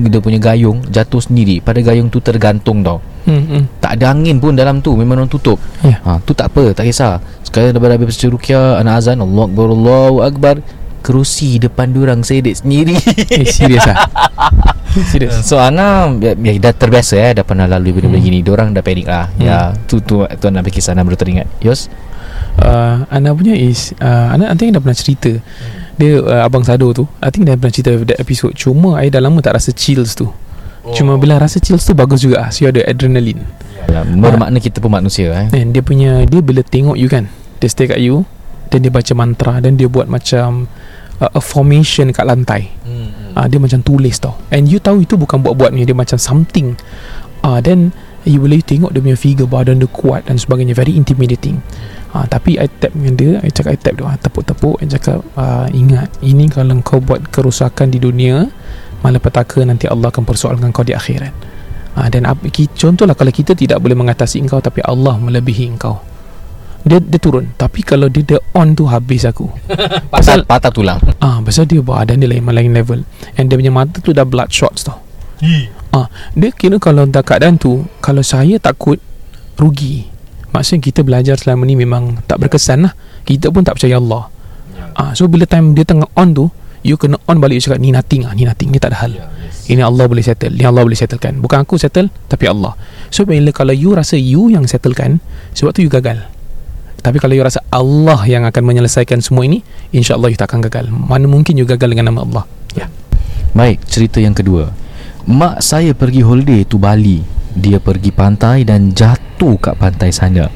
dia punya gayung jatuh sendiri. Pada gayung tu tergantung tau. Hmm, hmm. Tak ada angin pun dalam tu, memang orang tutup. Yeah. Ha, tu tak apa, tak kisah. Sekali dah habis ruqyah, anak azan, Allahu akbar, Allahu akbar. Kerusi depan diorang sedek sendiri. Eh, serius lah. Serius. So Ana ya, ya, dah terbiasa eh, dah pernah lalui benda-benda hmm. gini. Diorang dah panik lah. hmm. Ya, tu tu tu Ana bagi kisah, Ana baru teringat. Yos, uh, Ana punya is uh, Ana nanti dah pernah cerita. hmm. Dia uh, Abang Sado tu, I think dah pernah cerita that episode. Cuma I dah lama tak rasa chills tu. oh. Cuma bila rasa chills tu bagus juga. So you ada adrenaline. Yalah, bermakna uh, kita pun manusia eh. And dia punya, dia bila tengok you kan, dia stay kat you, dan dia baca mantra, dan dia buat macam uh, a formation kat lantai. hmm. uh, Dia macam tulis tau. And you tahu itu bukan buat-buat ni, dia macam something. uh, Then you boleh tengok dia punya figure, badan dia kuat dan sebagainya. Very intimidating. uh, Tapi I tap dengan dia, I cakap I tap dia, tepuk-tepuk, I cakap uh, ingat, ini kalau kau buat kerusakan di dunia, malapetaka nanti Allah akan persoalkan kau di akhirat. uh, Dan contohlah kalau kita tidak boleh mengatasi engkau, tapi Allah melebihi engkau. Dia, dia turun. Tapi kalau dia, dia on tu habis aku. Pasal patah tulang. Ah, pasal dia badan dia lain, lain level. And dia punya mata tu dah bloodshot tau. Hi. Ah, dia kira kalau dah keadaan tu, kalau saya takut, rugi. Maksudnya kita belajar selama ni memang tak berkesan lah. Kita pun tak percaya Allah. Ah, so bila time dia tengah on tu, you kena on balik, you cakap ni nothing ah, ni nothing, ni tak ada hal. Yeah, yes. Ini Allah boleh settle, ni Allah boleh settlekan. Bukan aku settle tapi Allah. So bila kalau you rasa you yang settlekan, sebab tu you gagal. Tapi kalau you rasa Allah yang akan menyelesaikan semua ini, insya-Allah you tak akan gagal. Mana mungkin you gagal dengan nama Allah. Ya. Yeah. Baik, cerita yang kedua. Mak saya pergi holiday tu Bali. Dia pergi pantai dan jatuh kat pantai sana.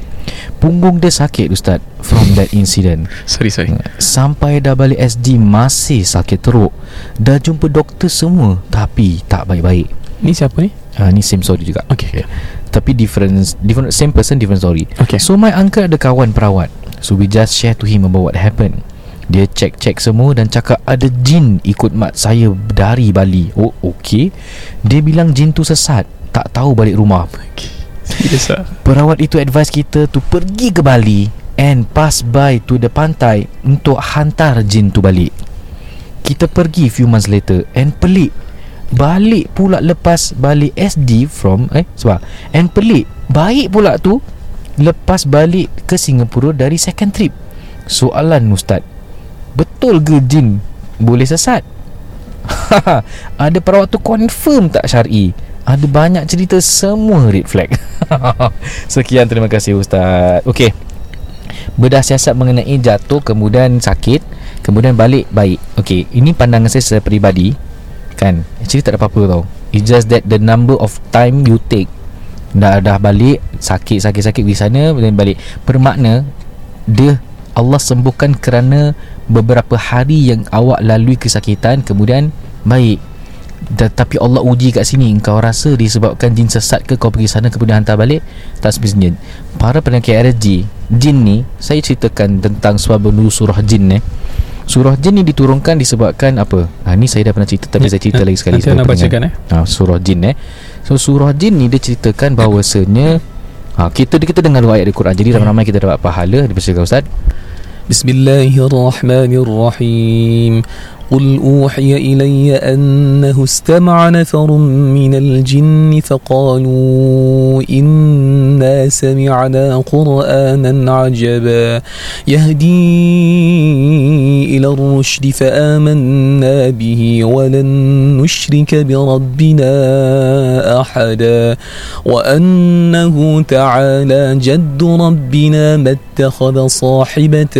Punggung dia sakit Ustaz from that incident. Sorry sorry. Sampai dah balik S G masih sakit teruk. Dah jumpa doktor semua tapi tak baik-baik. Ni siapa ni? Ha, ni same story juga. Okay, okay. Tapi different, different, same person, different story. Okay. So my uncle ada kawan perawat. So we just share to him about what happened. Dia check-check semua dan cakap ada jin ikut mak saya dari Bali. Oh okay. Dia bilang jin tu sesat, tak tahu balik rumah. Okay. Yes, perawat itu advise kita to pergi ke Bali and pass by to the pantai untuk hantar jin tu balik. Kita pergi few months later and pelik. Balik pula lepas balik S D from eh sebab and pelik baik pula tu lepas balik ke Singapura dari second trip. Soalan Ustaz, betul ke jin boleh sesat? Ada perawat tu confirm tak syar'i. Ada banyak cerita, semua red flag. Sekian, terima kasih Ustaz. Okey. Bedah siasat mengenai jatuh kemudian sakit, kemudian balik baik. Okey, ini pandangan saya secara peribadi. Kan? Actually tak ada apa-apa tau. It's just that the number of time you take. Dah dah balik sakit-sakit-sakit di sana, kemudian balik. Bermakna dia Allah sembuhkan kerana beberapa hari yang awak lalui kesakitan kemudian baik. Tapi Allah uji kat sini. Kau rasa disebabkan jin sesat ke kau pergi sana kemudian hantar balik? Tak sebenarnya. Para penakir R S G, jin ni saya ceritakan tentang sebab dulu surah jin eh. Surah jin ni diturunkan disebabkan apa? Ha, ni saya dah pernah cerita tapi saya cerita lagi sekali. Saya nak bacakan eh. Ha, surah jin eh. So surah jin ni dia ceritakan bahawasanya ha, kita kita dengar dua ayat di Quran. Jadi ramai-ramai kita dapat pahala dibacakan Ustaz. Bismillahirrahmanirrahim. قل أوحي إلي أنه استمع نفر من الجن فقالوا إنا سمعنا قرآنا عجبا يهدي إلى الرشد فآمنا به ولن نشرك بربنا أحدا وأنه تعالى جد ربنا ما اتخذ صاحبة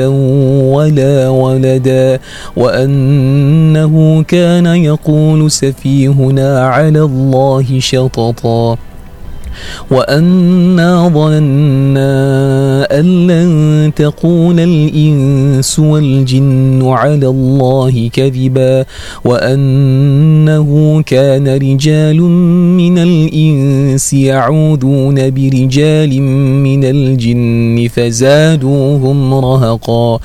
ولا ولدا وأن إنه كان يقول سفيهنا على الله شططا وأنا ظننا أن لن تقول الإنس والجن على الله كذبا وأنه كان رجال من الإنس يعوذون برجال من الجن فزادوهم رهقا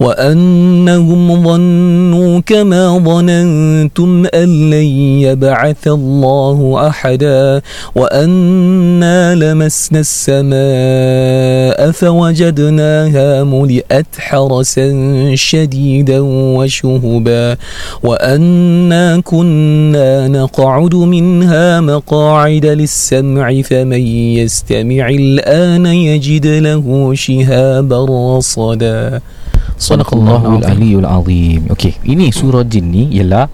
وأنهم ظنوا كما ظننتم أن لن يبعث الله أحدا وأن إنا لمسنا السماء فوجدناها ملئت حرسا شديدا وشهبا وأنا كنا نقعد منها مقاعد للسمع فمن يستمع الآن يجد له شهابا رصدا صدق الله العلي العظيم. Okey, ini surah jin ni ialah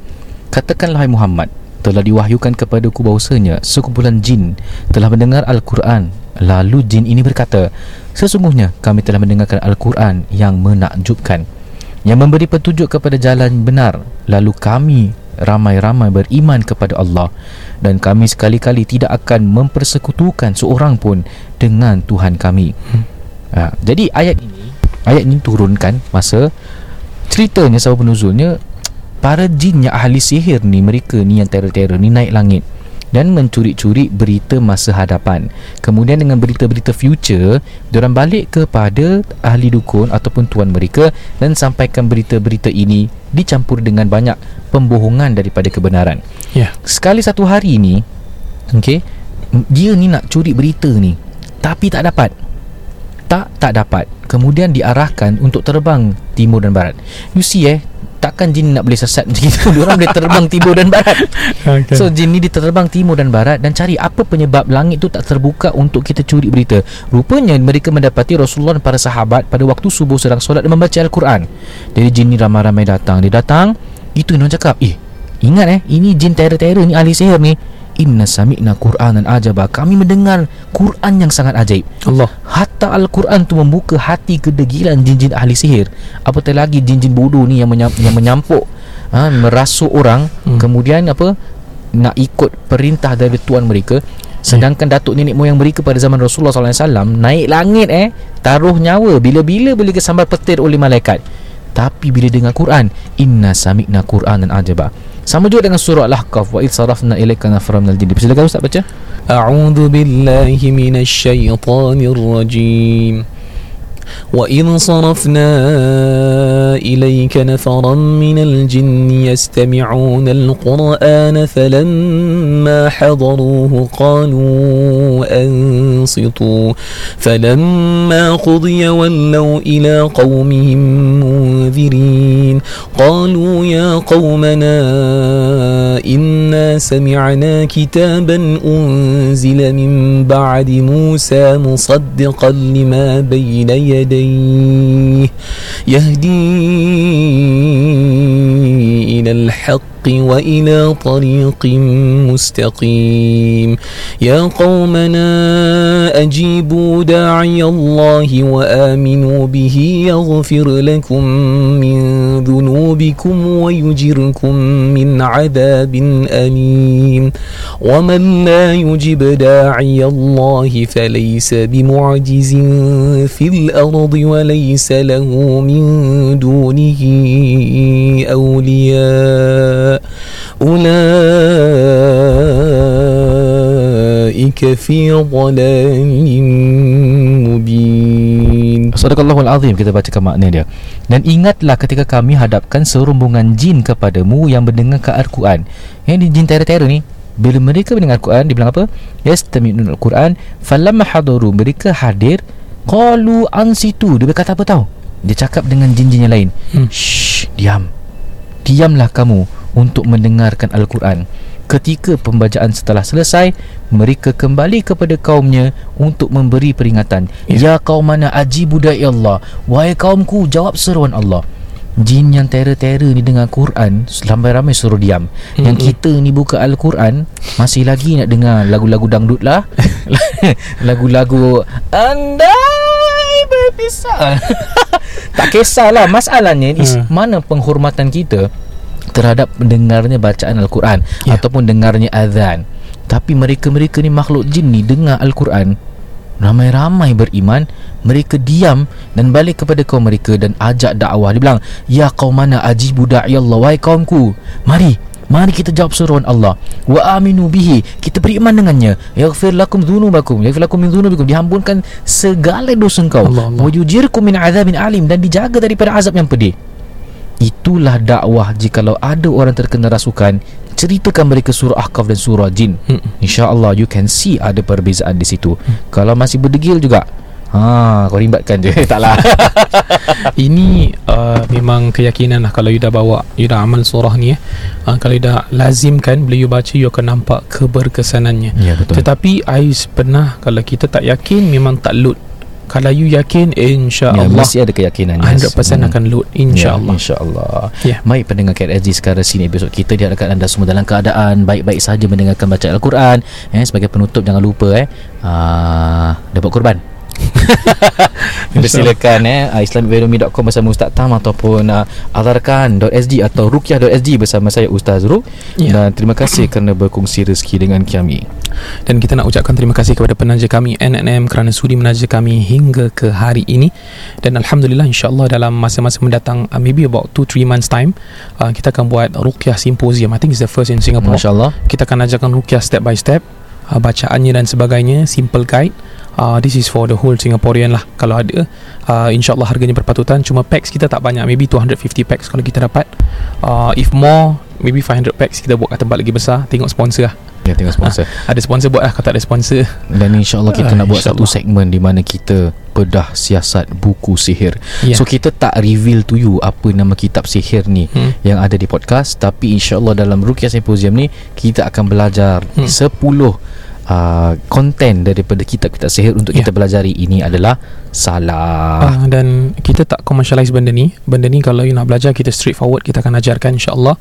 katakanlah hai Muhammad, telah diwahyukan kepadaku bahawasanya sekumpulan jin telah mendengar Al-Quran. Lalu jin ini berkata, sesungguhnya kami telah mendengarkan Al-Quran yang menakjubkan, yang memberi petunjuk kepada jalan benar. Lalu kami ramai-ramai beriman kepada Allah, dan kami sekali-kali tidak akan mempersekutukan seorang pun dengan Tuhan kami. hmm. ha, Jadi ayat ini Ayat ini turunkan masa ceritanya sebab penuzulnya para jin yang ahli sihir ni, mereka ni yang teror-teror ni naik langit dan mencuri-curi berita masa hadapan. Kemudian dengan berita-berita future, diorang balik kepada ahli dukun ataupun tuan mereka dan sampaikan berita-berita ini dicampur dengan banyak pembohongan daripada kebenaran. Yeah. Sekali satu hari ni, okay, dia ni nak curi berita ni tapi tak dapat. Tak tak dapat. Kemudian diarahkan untuk terbang timur dan barat. You see eh, takkan jin nak boleh sesat macam itu. Diorang boleh terbang timur dan barat. Okay. So jin ni dia terbang timur dan barat dan cari apa penyebab langit tu tak terbuka untuk kita curi berita. Rupanya mereka mendapati Rasulullah dan para sahabat pada waktu subuh sedang solat dan membaca Al-Quran. Jadi jin ni ramai-ramai datang. Dia datang Itu yang orang cakap. Eh, ingat eh, ini jin teror-teror ni, ahli sihir ni. Inna sami'na Qur'anan ajaba, kami mendengar Quran yang sangat ajaib. Allah. Hatta Al-Quran tu membuka hati kedegilan jin-jin ahli sihir. Apatah lagi jin-jin bodoh ni yang menyam, yang menyampuk, ha, merasuk orang, hmm. kemudian apa, nak ikut perintah dari tuan mereka. Sedangkan hmm. datuk nenek moyang mereka pada zaman Rasulullah sallallahu alaihi wasallam naik langit eh, taruh nyawa bila-bila boleh kesambar petir oleh malaikat. Tapi bila dengar Quran, inna sami'na Qur'anan ajaba. Sama juga dengan surah Al-Kahf, wa idh sarafna ilaika nafaran minal jinni. Silakan Ustaz baca. A'udzu billahi minasy syaithanir rajim. Wa idh sarafna ilaika nafaran minal jinni yastami'una al-Qur'ana falamma hadaruhu qalu ansitu falamma qudiya wallaw ila qaumihim munzirin qalu ya qaumana inna sami'na kitaban unzila min ba'di Musa musaddiqan lima bayna يديه يهدي إلى الحق وإلى طريق مستقيم يا قومنا أجيبوا داعي الله وآمنوا به يغفر لكم من ذنوبكم ويجركم من عذاب أليم ومن لا يجب داعي الله فليس بمعجز في الأرض وليس له من دونه أولياء أولئك في ضلال مبين. Sadaqallahul azim. Kita bacakan makna dia. Dan ingatlah ketika kami hadapkan serombongan jin kepadamu yang mendengar Al-Quran. Yang jin teror-teror ni, bila mereka mendengar Al-Quran, dia bilang apa? Yastami'un al-Quran falamma hadaru, mereka hadir, qalu ansitu, dia berkata apa tahu? Dia cakap dengan jin-jin yang lain. Hmm. Shh, diam. Diamlah kamu untuk mendengarkan Al-Quran. Ketika pembacaan setelah selesai, mereka kembali kepada kaumnya untuk memberi peringatan. Ya, ya qaumana ajibu da'i Allah, wahai kaumku, jawab seruan Allah. Jin yang teror-teror ni dengar Quran, ramai-ramai suruh diam. Mm-hmm. Yang kita ni buka Al-Quran, masih lagi nak dengar lagu-lagu dangdut lah. Lagu-lagu andai berpisah. Tak kisahlah. Masalahnya is, hmm. mana penghormatan kita terhadap mendengarnya bacaan Al-Quran, yeah. ataupun dengarnya azan. Tapi mereka-mereka ni, makhluk jin ni, dengar Al-Quran, ramai-ramai beriman, mereka diam dan balik kepada kaum mereka dan ajak dakwah. Dia bilang, ya qaumana ajibu da'i Allah, wahai kaumku, mari mari kita jawab seruan Allah. Wa aminu bihi, kita beriman dengannya. Yaghfir lakum dhunubakum, yaghfir lakum min dhunubikum, dihampunkan segala dosa engkau. Wa yujirkum min azabin alim, dan dijaga daripada azab yang pedih. Itulah dakwah. Jikalau ada orang terkena rasukan, ceritakan mereka surah Ahqaf dan surah Jin. InsyaAllah you can see ada perbezaan di situ. Hmm. Kalau masih berdegil juga, ha, kau rimbatkan je. Taklah. Ini uh, memang keyakinan lah. Kalau you dah bawa, you dah amal surah ni eh. uh, Kalau you dah lazimkan, bila you baca, you akan nampak keberkesanannya. Ya, betul. Tetapi I pernah, kalau kita tak yakin, memang tak load. Kalau you yakin, insya-Allah, ya, masih ada keyakinan, yes. one hundred percent akan load, insya-Allah, ya, insya-Allah, ya. Baik pendengar K S G, sekarang sini episod kita diharapkan anda semua dalam keadaan baik-baik saja mendengarkan bacaan Al-Quran. eh, Sebagai penutup, jangan lupa eh uh, dapat kurban. Silakan eh islam valuemeal dot com bersama Ustaz Tam, ataupun uh, alarkan dot s g atau rukiah dot s g bersama saya Ustaz Ruk, yeah. Dan terima kasih kerana berkongsi rezeki dengan kami. Dan kita nak ucapkan terima kasih kepada penaja kami N N M kerana sudi menaja kami hingga ke hari ini. Dan alhamdulillah, insya-Allah dalam masa-masa mendatang, uh, maybe about two to three months time, uh, kita akan buat ruqyah symposium. I think it's the first in Singapore. Masya-Allah. Kita akan ajarkan ruqyah step by step, uh, bacaannya dan sebagainya, simple guide. Uh, this is for the whole Singaporean lah. Kalau ada, uh, insyaAllah harganya berpatutan. Cuma packs kita tak banyak, maybe two hundred fifty packs kalau kita dapat. uh, If more, maybe five hundred packs kita buat kat tempat lagi besar. Tengok sponsor lah. Ya, tengok sponsor. Ha, ada sponsor buat lah. Kalau tak ada sponsor, dan insyaAllah kita uh, nak buat satu segmen di mana kita bedah siasat buku sihir, yeah. So kita tak reveal to you apa nama kitab sihir ni, hmm. yang ada di podcast. Tapi insyaAllah dalam Rukyah Symposium ni, kita akan belajar hmm. 10 uh, konten daripada kitab-kitab sihir untuk yeah. kita belajari. Ini adalah salah. uh, Dan kita tak commercialize benda ni. Benda ni kalau you nak belajar, kita straight forward, kita akan ajarkan insyaAllah.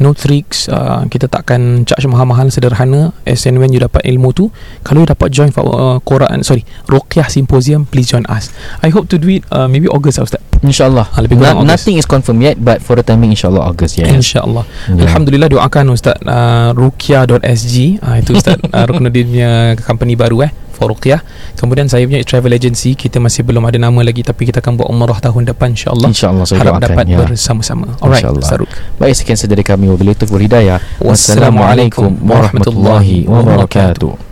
No tricks. uh, Kita tak akan charge mahal-mahal, sederhana. As and when you dapat ilmu tu, kalau you dapat join uh, Quran, sorry, Rukyah Symposium, please join us. I hope to do it uh, maybe August lah Ustaz, InsyaAllah. ha, no, Nothing is confirmed yet, but for the timing insyaAllah August. yeah. InsyaAllah. yeah. Alhamdulillah, doakan Ustaz uh, rukiah dot s g. uh, Itu Ustaz uh, Rukunuddin punya company baru eh, Faruqiah. Kemudian saya punya travel agency, kita masih belum ada nama lagi, tapi kita akan buat umrah tahun depan insyaAllah. InsyaAllah, harap dapat ya. bersama-sama. Alright, Saruk. Baik, sekian saja dari kami. Wabillahi taufiq wal hidayah. Wassalamualaikum warahmatullahi wabarakatuh.